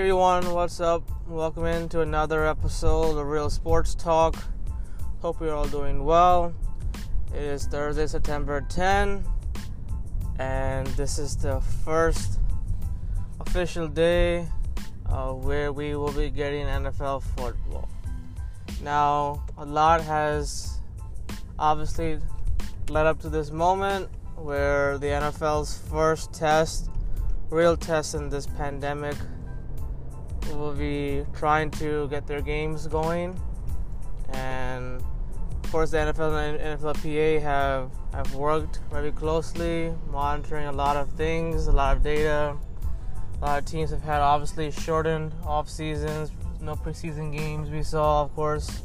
Hey everyone, what's up? Welcome into another episode of Real Sports Talk. Hope you're all doing well. It is Thursday, September 10, and this is the first official day where we will be getting NFL football. Now, a lot has obviously led up to this moment where the NFL's first real test in this pandemic will be trying to get their games going. And of course the NFL and NFLPA have worked very closely, monitoring a lot of things, a lot of data. A lot of teams have had obviously shortened off seasons, no preseason games we saw, of course.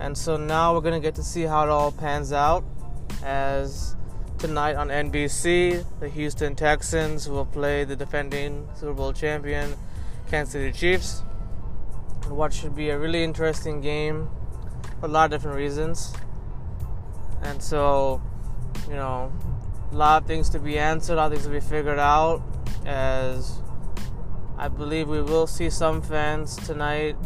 And so now we're going to get to see how it all pans out, as tonight on NBC, the Houston Texans will play the defending Super Bowl champion Kansas City Chiefs. What should be a really interesting game for a lot of different reasons. And so, you know, a lot of things to be answered, a lot of things to be figured out, as I believe we will see some fans tonight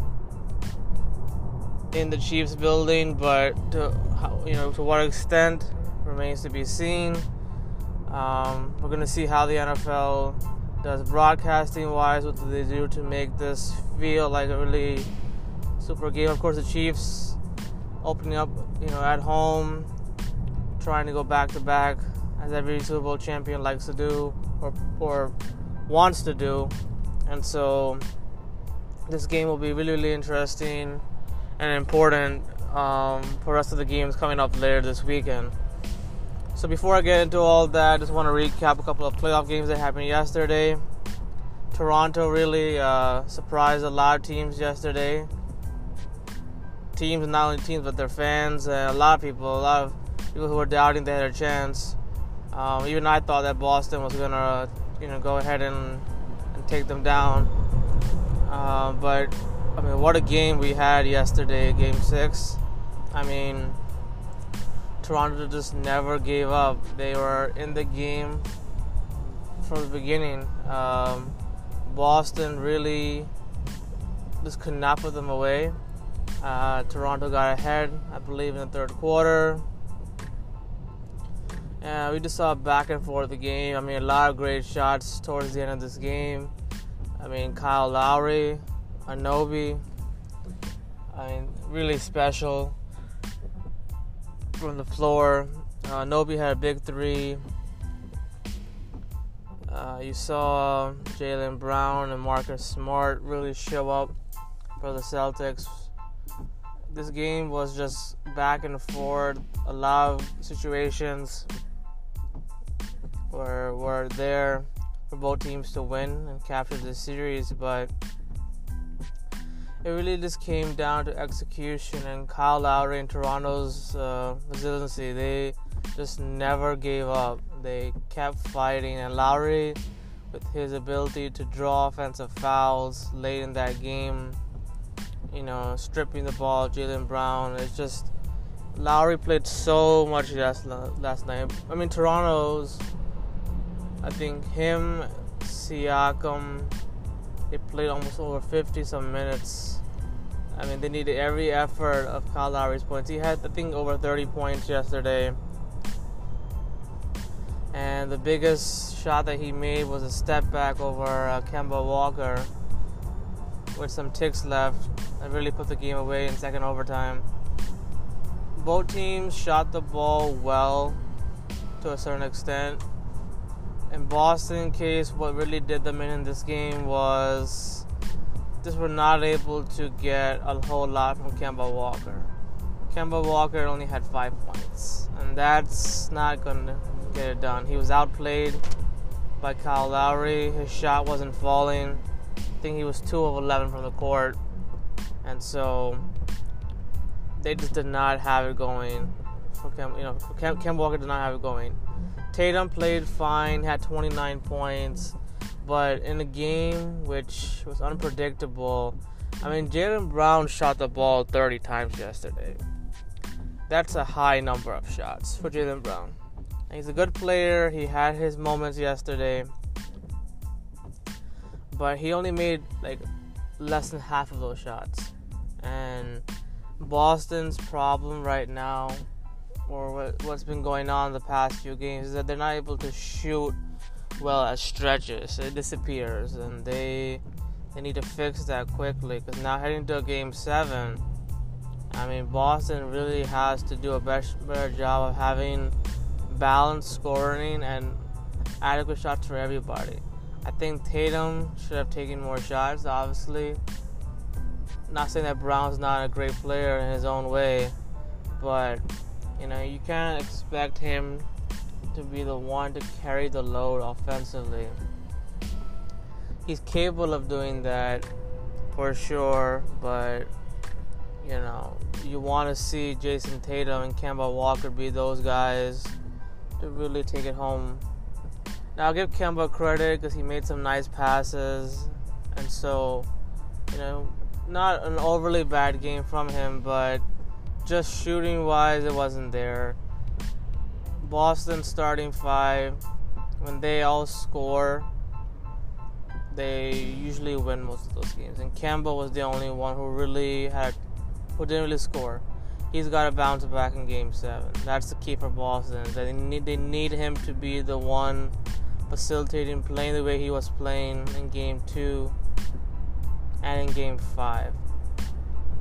in the Chiefs building, but to what extent remains to be seen. We're going to see how the NFL does broadcasting-wise, what do they do to make this feel like a really super game. Of course, the Chiefs opening up, at home, trying to go back-to-back, as every Super Bowl champion likes to do or wants to do. And so this game will be really, really interesting and important for the rest of the games coming up later this weekend. So before I get into all that, I just want to recap a couple of playoff games that happened yesterday. Toronto really surprised a lot of teams yesterday. Teams, not only teams, but their fans, and a lot of people who were doubting they had a chance. Even I thought that Boston was going to, go ahead and take them down. But, what a game we had yesterday, Game 6. Toronto just never gave up. They were in the game from the beginning. Boston really just could not put them away. Toronto got ahead, I believe, in the third quarter. And we just saw back and forth the game. A lot of great shots towards the end of this game. Kyle Lowry, Anobi. Really special from the floor. Anobi had a big three. You saw Jaylen Brown and Marcus Smart really show up for the Celtics. This game was just back and forth. A lot of situations were there for both teams to win and capture the series, but it really just came down to execution and Kyle Lowry and Toronto's resiliency. They just never gave up. They kept fighting, and Lowry, with his ability to draw offensive fouls late in that game, stripping the ball, Jaylen Brown, it's just Lowry played so much last night. Toronto's, I think him, Siakam, they played almost over 50-some minutes. They needed every effort of Kyle Lowry's points. He had, over 30 points yesterday. And the biggest shot that he made was a step back over Kemba Walker with some ticks left. That really put the game away in second overtime. Both teams shot the ball well to a certain extent. In Boston's case, what really did them in this game was just were not able to get a whole lot from Kemba Walker. Kemba Walker only had 5 points, and that's not going to get it done. He was outplayed by Kyle Lowry. His shot wasn't falling. I think he was 2 of 11 from the court, and so they just did not have it going. Kemba Walker did not have it going. Tatum played fine, had 29 points, but in a game which was unpredictable, Jaylen Brown shot the ball 30 times yesterday. That's a high number of shots for Jaylen Brown. And he's a good player. He had his moments yesterday. but he only made like less than half of those shots. And Boston's problem right now, or what's been going on the past few games, is that they're not able to shoot well at stretches. It disappears, and they need to fix that quickly, because now heading to a Game 7, I mean, Boston really has to do a better job of having balanced scoring and adequate shots for everybody. I think Tatum should have taken more shots, obviously. Not saying that Brown's not a great player in his own way, but you know, you can't expect him to be the one to carry the load offensively. He's capable of doing that for sure, but you know, you want to see Jason Tatum and Kemba Walker be those guys to really take it home. Now, I'll give Kemba credit because he made some nice passes, and so, you know, not an overly bad game from him, but just shooting-wise, it wasn't there. Boston starting five, when they all score, they usually win most of those games. And Kemba was the only one who didn't really score. He's got to bounce back in Game 7. That's the key for Boston. They need him to be the one facilitating, playing the way he was playing in Game 2 and in Game 5.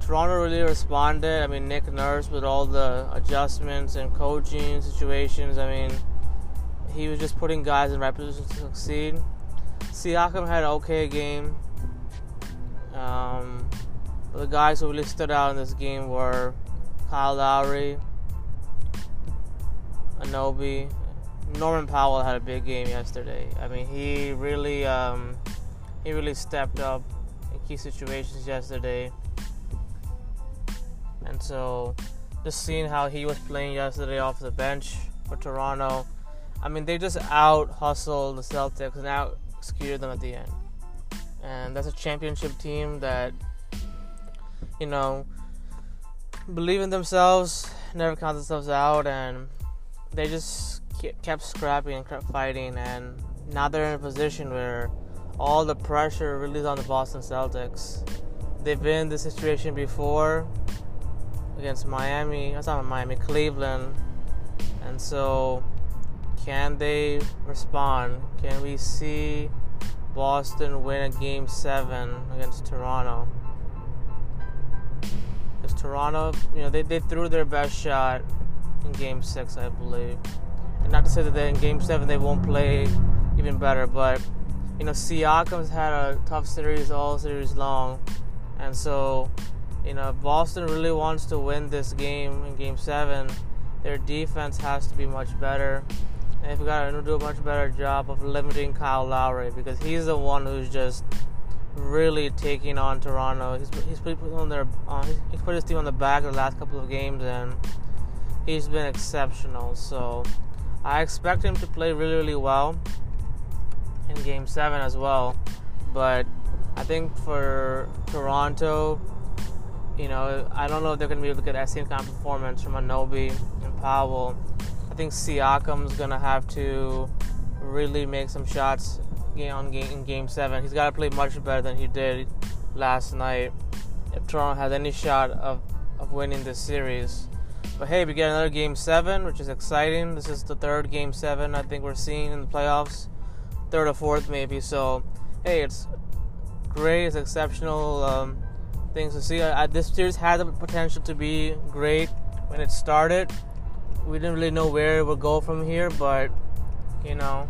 Toronto really responded. I mean, Nick Nurse, with all the adjustments and coaching situations, I mean, he was just putting guys in right positions to succeed. Siakam had an okay game. The guys who really stood out in this game were Kyle Lowry, Anobi. Norman Powell had a big game yesterday. I mean, he really stepped up in key situations yesterday. And so, just seeing how he was playing yesterday off the bench for Toronto, I mean, they just out-hustled the Celtics and out-executed them at the end. And that's a championship team that, you know, believe in themselves, never count themselves out, and they just kept scrapping and kept fighting, and now they're in a position where all the pressure really is on the Boston Celtics. They've been in this situation before against Cleveland, and so can they respond? Can we see Boston win a Game 7 against Toronto? Because Toronto, you know, they threw their best shot in Game 6, I believe. And not to say that in Game 7 they won't play even better, but, you know, Siakam's had a tough series all series long. And so, you know, if Boston really wants to win this game in Game 7, their defense has to be much better. And they've got to do a much better job of limiting Kyle Lowry, because he's the one who's just really taking on Toronto. He's put his team on the back in the last couple of games, and he's been exceptional. So I expect him to play really, really well in Game 7 as well. But I think for Toronto, you know, I don't know if they're going to be able to get that same kind of performance from Anobi and Powell. I think Siakam's going to have to really make some shots in Game 7. He's got to play much better than he did last night if Toronto has any shot of winning this series. But hey, we get another Game 7, which is exciting. This is the third Game 7 I think we're seeing in the playoffs, third or fourth maybe. So hey, it's great. It's exceptional things to see. This series had the potential to be great when it started. We didn't really know where it would go from here, but you know,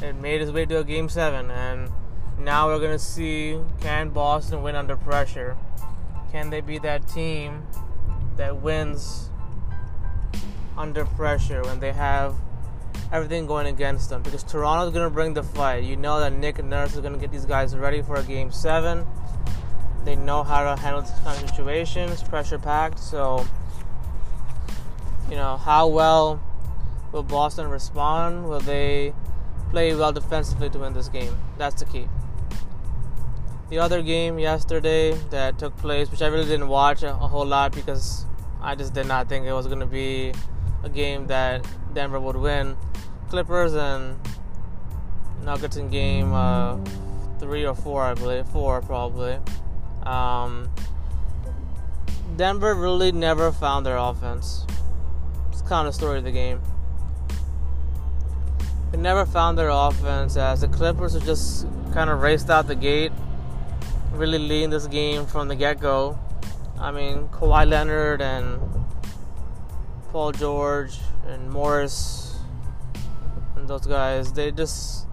it made its way to a Game 7, and now we're going to see, can Boston win under pressure? Can they be that team that wins under pressure when they have everything going against them? Because Toronto's going to bring the fight. You know that Nick Nurse is going to get these guys ready for a Game 7. They know how to handle these kind of situations, pressure-packed. So, you know, how well will Boston respond? Will they play well defensively to win this game? That's the key. The other game yesterday that took place, which I really didn't watch a whole lot because I just did not think it was going to be a game that Denver would win, Clippers and Nuggets in game three or four, I believe. Four, probably. Denver really never found their offense. It's kind of the story of the game. They never found their offense, as the Clippers have just kind of raced out the gate, really leading this game from the get-go. I mean, Kawhi Leonard and Paul George and Morris and those guys, they just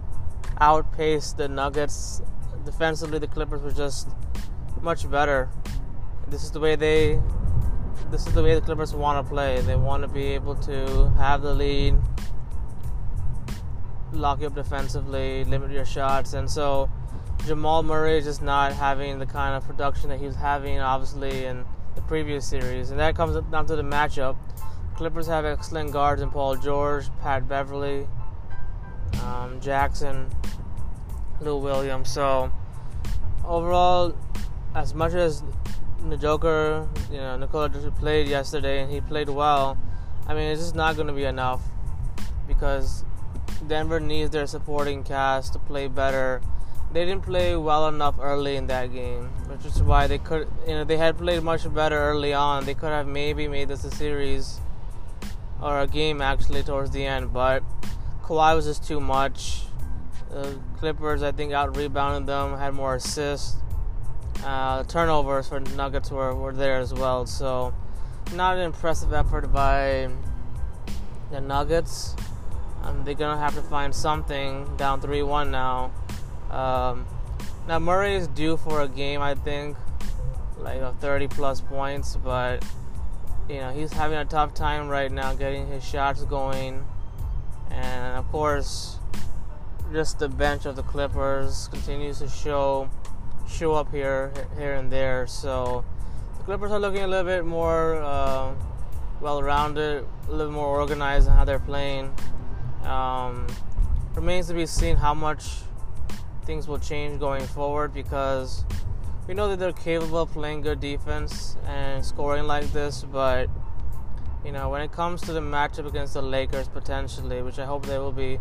outpaced the Nuggets. Defensively, the Clippers were just much better. This is the way the Clippers want to play. They want to be able to have the lead, lock you up defensively, limit your shots. And so Jamal Murray is just not having the kind of production that he was having, obviously, in the previous series. And that comes down to the matchup. Clippers have excellent guards in Paul George, Pat Beverly, Jackson, Lou Williams. So overall, as much as Nikola just played yesterday and he played well, I mean, it's just not going to be enough, because Denver needs their supporting cast to play better. They didn't play well enough early in that game, which is why they could, they had played much better early on. They could have maybe made this a series or a game, actually, towards the end, but Kawhi was just too much. The Clippers, I think, out-rebounded them, had more assists. Turnovers for Nuggets were there as well. So not an impressive effort by the Nuggets. They're going to have to find something down 3-1 now. Now Murray is due for a game, I think, like 30-plus points. But, he's having a tough time right now getting his shots going. And, of course, just the bench of the Clippers continues to show up here and there. So the Clippers are looking a little bit more well-rounded, a little more organized in how they're playing. Remains to be seen how much things will change going forward, because we know that they're capable of playing good defense and scoring like this, but when it comes to the matchup against the Lakers potentially, which I hope they will be,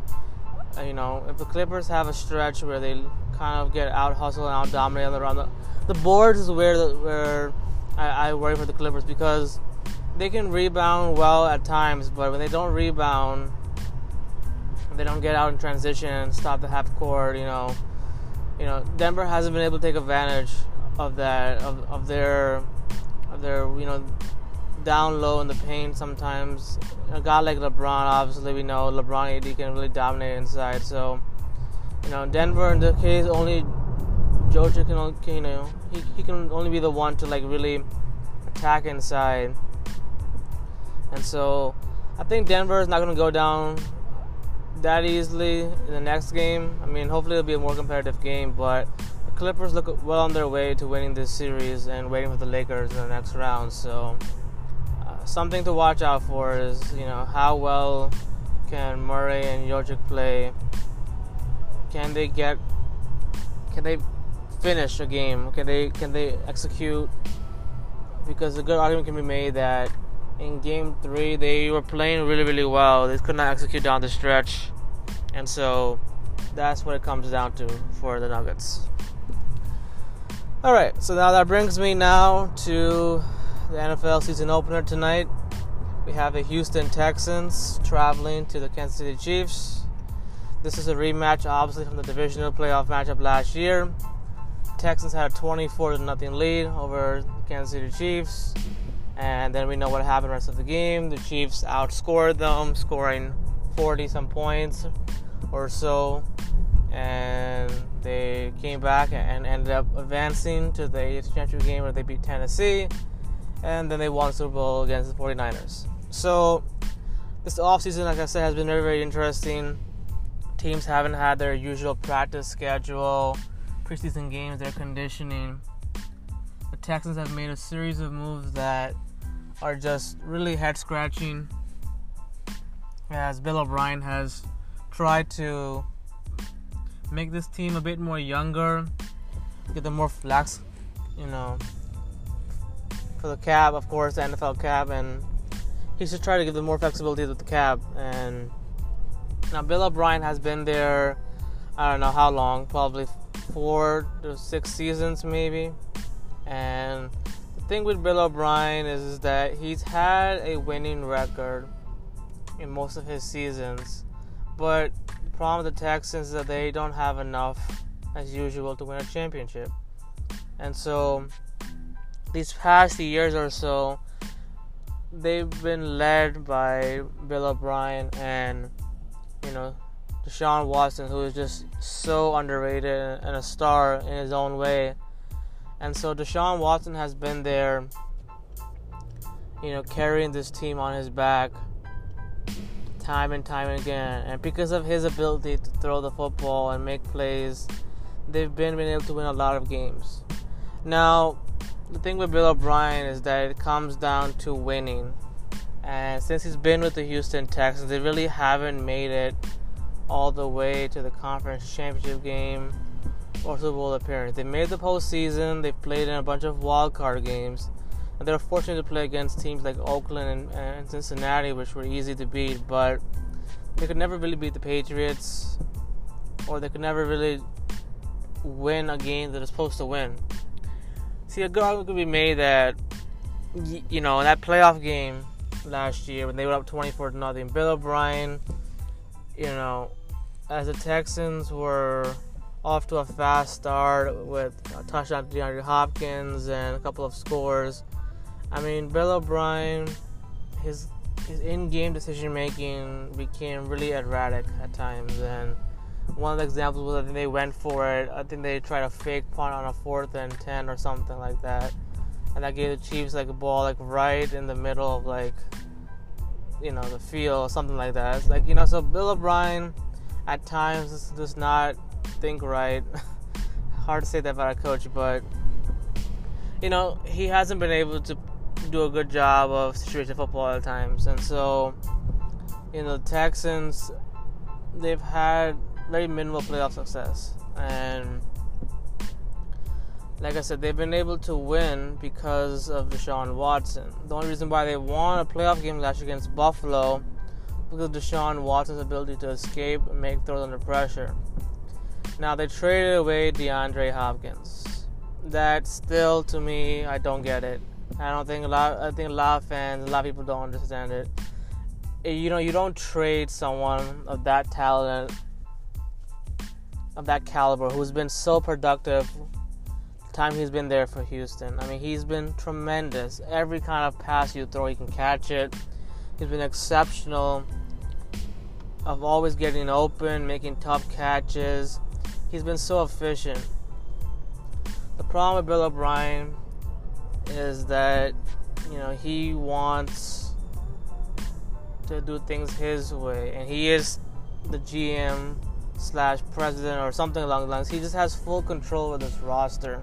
if the Clippers have a stretch where they kind of get out-hustled and out-dominated around the boards, is where I worry for the Clippers, because they can rebound well at times, but when they don't rebound, they don't get out in transition and stop the half court. Denver hasn't been able to take advantage of that, of their down low in the paint sometimes. A guy like LeBron, obviously, we know LeBron AD can really dominate inside. So, Denver in this case, only Jokic can he can only be the one to really attack inside. And so I think Denver is not going to go down that easily in the next game. I mean, hopefully it'll be a more competitive game, but the Clippers look well on their way to winning this series and waiting for the Lakers in the next round. So something to watch out for is, how well can Murray and Jokic play? Can they finish a game? Can they execute? Because a good argument can be made that in Game 3, they were playing really, really well. They could not execute down the stretch. And so that's what it comes down to for the Nuggets. All right, so now that brings me now to the NFL season opener tonight. We have the Houston Texans traveling to the Kansas City Chiefs. This is a rematch, obviously, from the divisional playoff matchup last year. Texans had a 24-0 lead over the Kansas City Chiefs, and then we know what happened the rest of the game. The Chiefs outscored them, scoring 40-some points or so, and they came back and ended up advancing to the championship game where they beat Tennessee. And then they won the Super Bowl against the 49ers. So this offseason, like I said, has been very, very interesting. Teams haven't had their usual practice schedule, preseason games, their conditioning. The Texans have made a series of moves that are just really head-scratching, as Bill O'Brien has tried to make this team a bit more younger, get them more flex, for the cap, of course, the NFL cap, and he should try to give them more flexibility with the cap. And now Bill O'Brien has been there, I don't know how long, probably 4 to 6 seasons maybe. And the thing with Bill O'Brien is that he's had a winning record in most of his seasons. But the problem with the Texans is that they don't have enough, as usual, to win a championship. And so these past years or so, they've been led by Bill O'Brien and, you know, Deshaun Watson, who is just so underrated and a star in his own way. And so Deshaun Watson has been there, you know, carrying this team on his back time and time again. And because of his ability to throw the football and make plays, they've been able to win a lot of games. Now, the thing with Bill O'Brien is that it comes down to winning. And since he's been with the Houston Texans, they really haven't made it all the way to the conference championship game or Super Bowl appearance. They made the postseason. They played in a bunch of wild card games, and they were fortunate to play against teams like Oakland and Cincinnati, which were easy to beat. But they could never really beat the Patriots, or they could never really win a game that they're supposed to win. See, a good argument could be made that, you know, in that playoff game last year when they were up 24-0, Bill O'Brien, you know, as the Texans were off to a fast start with a touchdown to DeAndre Hopkins and a couple of scores. I mean, Bill O'Brien, his in-game decision-making became really erratic at times. And one of the examples was, I think they went for it. I think they tried a fake punt on a 4th and 10 or something like that. And that gave the Chiefs, like, a ball, like, right in the middle of, like, you know, the field, something like that. It's like, you know, so Bill O'Brien at times does not think right. Hard to say that about a coach, but, you know, he hasn't been able to do a good job of situational football at times. And so, you know, the Texans, they've had very minimal playoff success. And like I said, they've been able to win because of Deshaun Watson. The only reason why they won a playoff game last year against Buffalo because of Deshaun Watson's ability to escape and make throws under pressure. Now, they traded away DeAndre Hopkins. That still, to me, I don't get it. I think a lot of fans, a lot of people don't understand it. You know, you don't trade someone of that talent, of that caliber, who's been so productive time he's been there for Houston. I mean, he's been tremendous. Every kind of pass you throw, he can catch it. He's been exceptional of always getting open, making tough catches. He's been so efficient. The problem with Bill O'Brien is that, you know, he wants to do things his way, and he is the GM/president or something along the lines. He just has full control of this roster.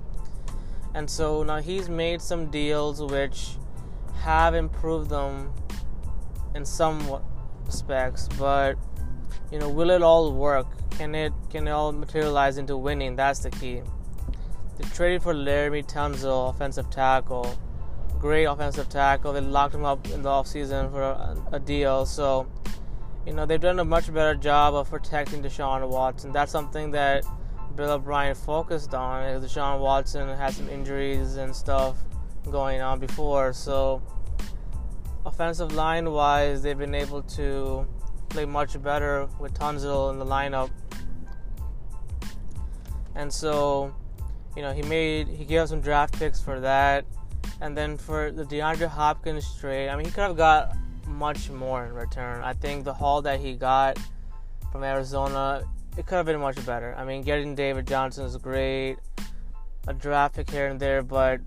And so now he's made some deals which have improved them in some respects, but, you know, will it all work? Can it all materialize into winning? That's the key. They traded for Laremy Tunsil, offensive tackle. Great offensive tackle. They locked him up in the offseason for a deal. So, you know, they've done a much better job of protecting Deshaun Watson. That's something that Bill O'Brien focused on. Deshaun Watson had some injuries and stuff going on before, so offensive line wise, they've been able to play much better with Tunsil in the lineup. And so, you know, he gave up some draft picks for that, and then for the DeAndre Hopkins trade, I mean, he could have got much more in return. I think the haul that he got from Arizona, it could have been much better. I mean, getting David Johnson is great, a draft pick here and there, but,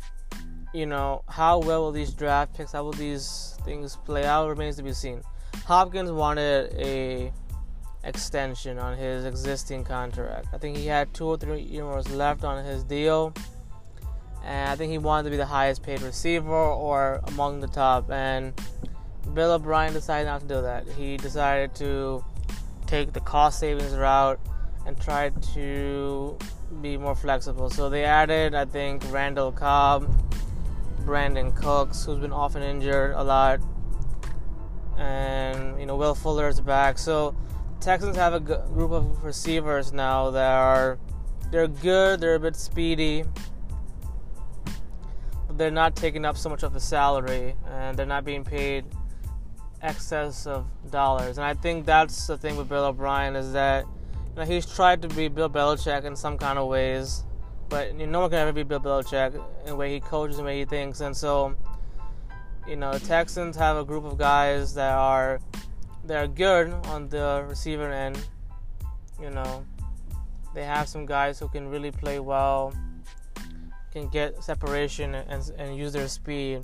you know, how well will these draft picks, how will these things play out, remains to be seen. Hopkins wanted a extension on his existing contract. I think he had 2 or 3 years left on his deal, and I think he wanted to be the highest paid receiver or among the top, and Bill O'Brien decided not to do that. He decided to take the cost savings route and try to be more flexible. So they added, I think, Randall Cobb, Brandon Cooks, who's been often injured a lot, and, you know, Will Fuller is back. So Texans have a group of receivers now that are They're good. They're a bit speedy. But they're not taking up so much of the salary, and they're not being paid excess of dollars. And I think that's the thing with Bill O'Brien, is that, you know, he's tried to be Bill Belichick in some kind of ways, but no one can ever be Bill Belichick in the way he coaches and the way he thinks. And so, you know, the Texans have a group of guys that are good on the receiver end. You know, they have some guys who can really play well, can get separation and use their speed.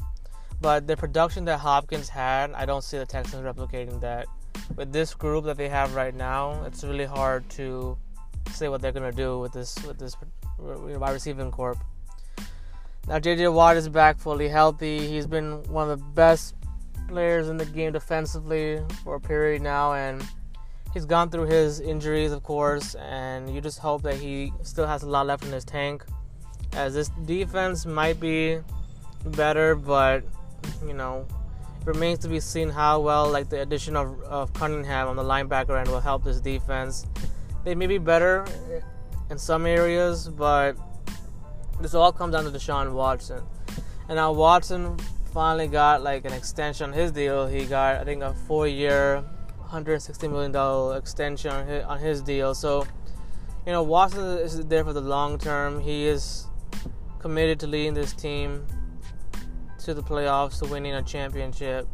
But the production that Hopkins had, I don't see the Texans replicating that. With this group that they have right now, it's really hard to say what they're going to do with this wide receiving corp. Now, J.J. Watt is back fully healthy. He's been one of the best players in the game defensively for a period now, and he's gone through his injuries, of course, and you just hope that he still has a lot left in his tank, as this defense might be better, but, you know, it remains to be seen how well, like, the addition of Cunningham on the linebacker end will help this defense. They may be better in some areas, but this all comes down to Deshaun Watson. And now Watson finally got, like, an extension on his deal. He got, I think, a 4-year, $160 million extension on his deal. So, you know, Watson is there for the long term. He is committed to leading this team to the playoffs, to winning a championship.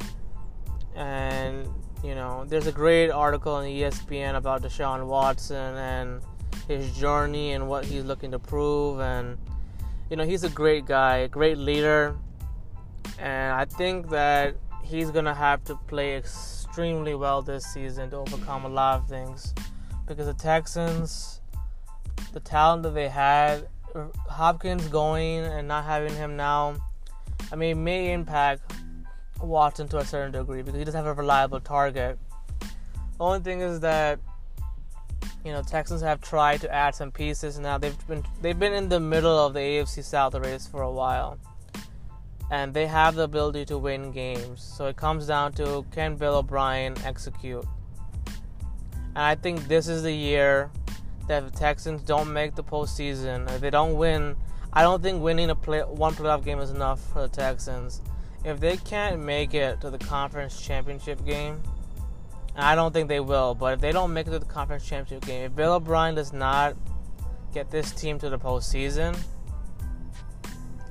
And, you know, there's a great article on ESPN about Deshaun Watson and his journey and what he's looking to prove. And, you know, he's a great guy, a great leader, and I think that he's going to have to play extremely well this season to overcome a lot of things, because the Texans, the talent that they had, Hopkins going and not having him now, I mean, it may impact Watson to a certain degree because he doesn't have a reliable target. The only thing is that, you know, Texans have tried to add some pieces. Now they've been in the middle of the AFC South race for a while, and they have the ability to win games. So it comes down to, can Bill O'Brien execute? And I think this is the year that if the Texans don't make the postseason, if they don't win, I don't think winning one playoff game is enough for the Texans. If they can't make it to the conference championship game, and I don't think they will, but if they don't make it to the conference championship game, if Bill O'Brien does not get this team to the postseason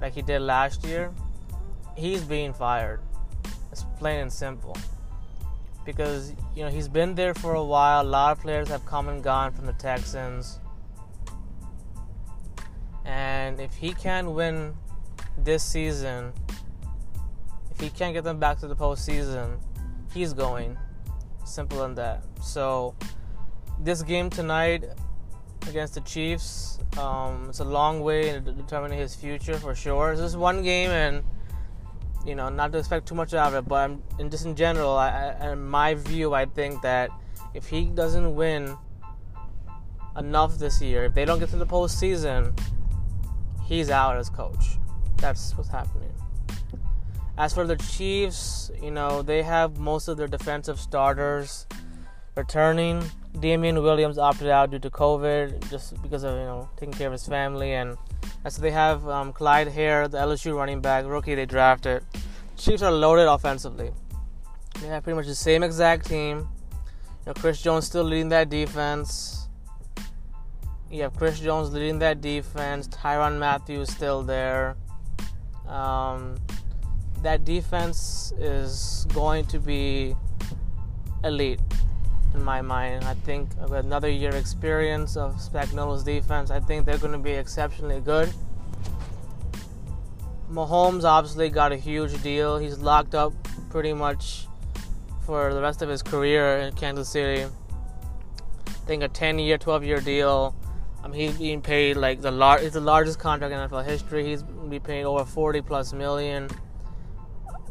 like he did last year, he's being fired. It's plain and simple. Because, you know, he's been there for a while. A lot of players have come and gone from the Texans. And if he can't win this season, if he can't get them back to the postseason, he's going. Simple in that. So this game tonight against the Chiefs, it's a long way in determining his future for sure. It's just one game, and, you know, not to expect too much out of it, but in my view, I think that if he doesn't win enough this year, if they don't get to the postseason, he's out as coach. That's what's happening. As for the Chiefs, you know, they have most of their defensive starters returning. Damian Williams opted out due to COVID, just because of, you know, taking care of his family. And so they have Clyde Hare, the LSU running back, rookie they drafted. Chiefs are loaded offensively. They have pretty much the same exact team. You know, Chris Jones still leading that defense. You have Chris Jones leading that defense. Tyrann Mathieu still there. That defense is going to be elite in my mind. I think with another year experience of Spagnuolo's defense, I think they're going to be exceptionally good. Mahomes obviously got a huge deal. He's locked up pretty much for the rest of his career in Kansas City. I think a 10-year, 12-year deal. I mean, he's being paid like it's the largest contract in NFL history. He's going to be paid over $40+ million.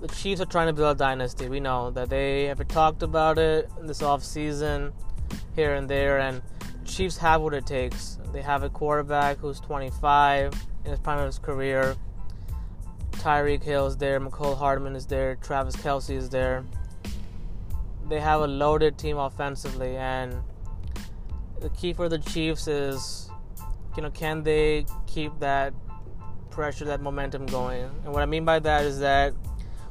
The Chiefs are trying to build a dynasty. We know that. They have talked about it this offseason here and there, and the Chiefs have what it takes. They have a quarterback who's 25 in his prime of his career. Tyreek Hill is there. McCole Hardman is there. Travis Kelce is there. They have a loaded team offensively, and the key for the Chiefs is you know, can they keep that pressure, that momentum going? And what I mean by that is that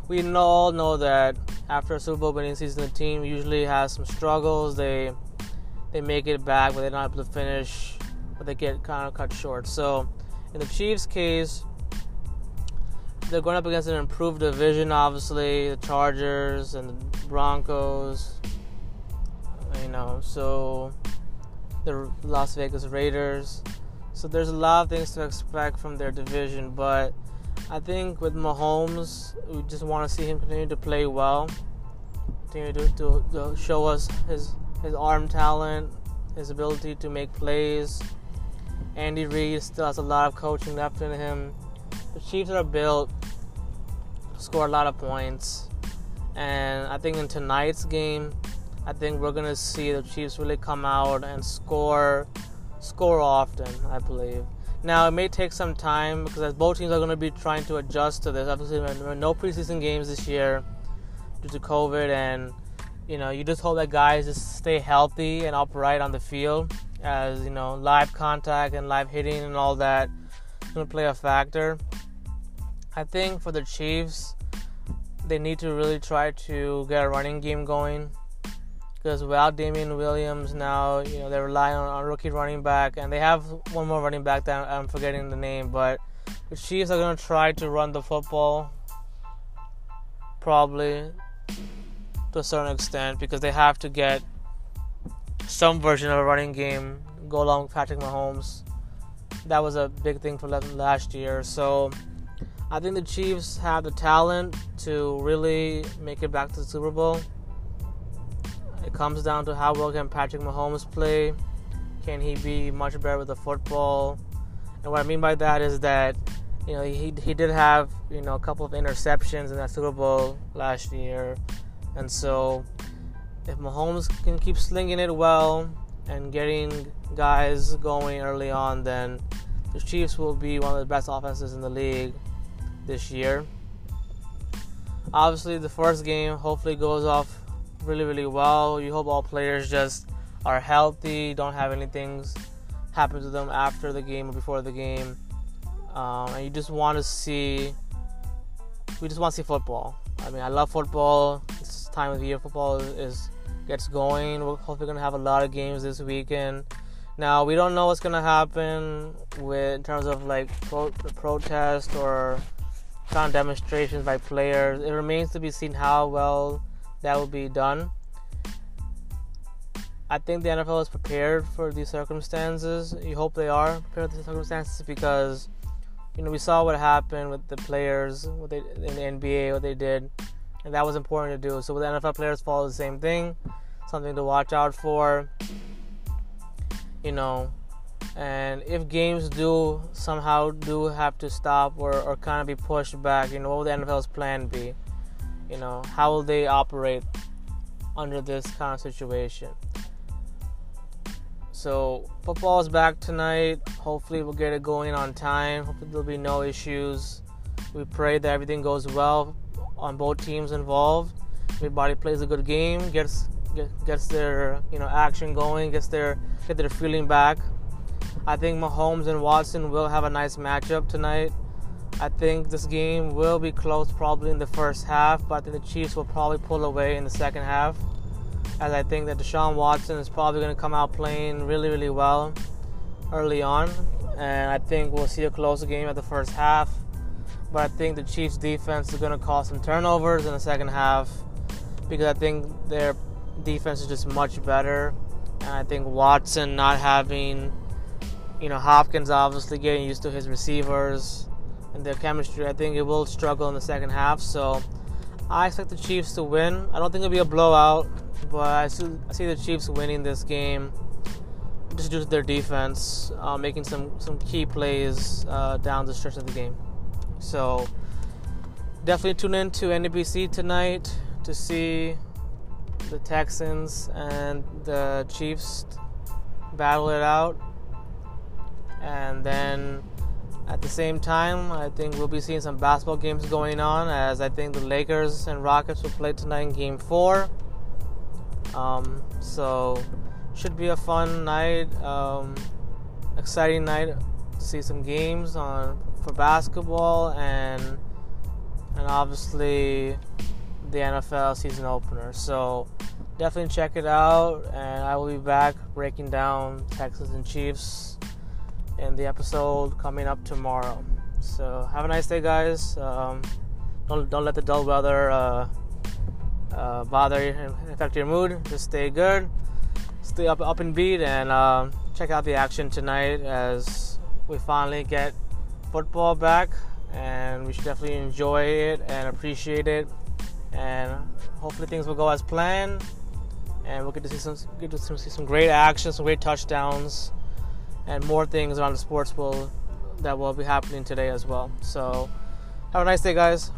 we all know that after a Super Bowl winning season, the team usually has some struggles. They make it back, but they're not able to finish, but they get kind of cut short. So in the Chiefs' case, they're going up against an improved division, obviously, the Chargers and the Broncos, you know, so the Las Vegas Raiders. So there's a lot of things to expect from their division, but I think with Mahomes, we just want to see him continue to play well, continue to show us his arm talent, his ability to make plays. Andy Reid still has a lot of coaching left in him. The Chiefs are built to score a lot of points, and I think in tonight's game, I think we're going to see the Chiefs really come out and score often, I believe. Now, it may take some time because both teams are going to be trying to adjust to this. Obviously, there are no preseason games this year due to COVID, and you know, you just hope that guys just stay healthy and upright on the field, as you know, live contact and live hitting and all that is going to play a factor. I think for the Chiefs, they need to really try to get a running game going, because without Damian Williams now, you know, they're relying on a rookie running back, and they have one more running back that I'm forgetting the name, but the Chiefs are going to try to run the football probably to a certain extent, because they have to get some version of a running game go along with Patrick Mahomes. That was a big thing for last year. So I think the Chiefs have the talent to really make it back to the Super Bowl. It comes down to how well can Patrick Mahomes play. Can he be much better with the football? And what I mean by that is that, you know, he did have, you know, a couple of interceptions in that Super Bowl last year. And so if Mahomes can keep slinging it well and getting guys going early on, then the Chiefs will be one of the best offenses in the league this year. Obviously, the first game hopefully goes off really, really well. You hope all players just are healthy, don't have anything happen to them after the game or before the game. And you just want to see, we just want to see football. I mean, I love football. It's time of the year football gets going. We're hopefully going to have a lot of games this weekend. Now, we don't know what's going to happen in terms of like protest or kind of demonstrations by players. It remains to be seen how well that will be done. I think the NFL is prepared for these circumstances. You hope they are prepared for these circumstances, because you know, we saw what happened with the players in the NBA, what they did, and that was important to do. So with the NFL players, follow the same thing, something to watch out for, you know. And if games do somehow do have to stop or kind of be pushed back, you know, what will the NFL's plan be? You know, how will they operate under this kind of situation? So football is back tonight. Hopefully we'll get it going on time. Hopefully there'll be no issues. We pray that everything goes well on both teams involved. Everybody plays a good game, gets their, you know, action going, get their feeling back. I think Mahomes and Watson will have a nice matchup tonight. I think this game will be close probably in the first half, but I think the Chiefs will probably pull away in the second half, as I think that Deshaun Watson is probably going to come out playing really, really well early on. And I think we'll see a closer game at the first half. But I think the Chiefs' defense is going to cause some turnovers in the second half, because I think their defense is just much better. And I think Watson not having, you know, Hopkins obviously getting used to his receivers and their chemistry, I think it will struggle in the second half. So I expect the Chiefs to win. I don't think it'll be a blowout, but I see the Chiefs winning this game just due to their defense, making some key plays down the stretch of the game. So definitely tune in to NBC tonight to see the Texans and the Chiefs battle it out. And then at the same time, I think we'll be seeing some basketball games going on, as I think the Lakers and Rockets will play tonight in Game 4. So should be a fun night. exciting night to see some games for basketball and obviously the NFL season opener. So definitely check it out, and I will be back breaking down Texans and Chiefs in the episode coming up tomorrow. So have a nice day, guys. Don't let the dull weather bother you, affect your mood. Just stay good, stay up and beat, and check out the action tonight as we finally get football back, and we should definitely enjoy it and appreciate it. And hopefully things will go as planned, and we'll get to see some great action, some great touchdowns, and more things around the sports world that will be happening today as well. So have a nice day, guys.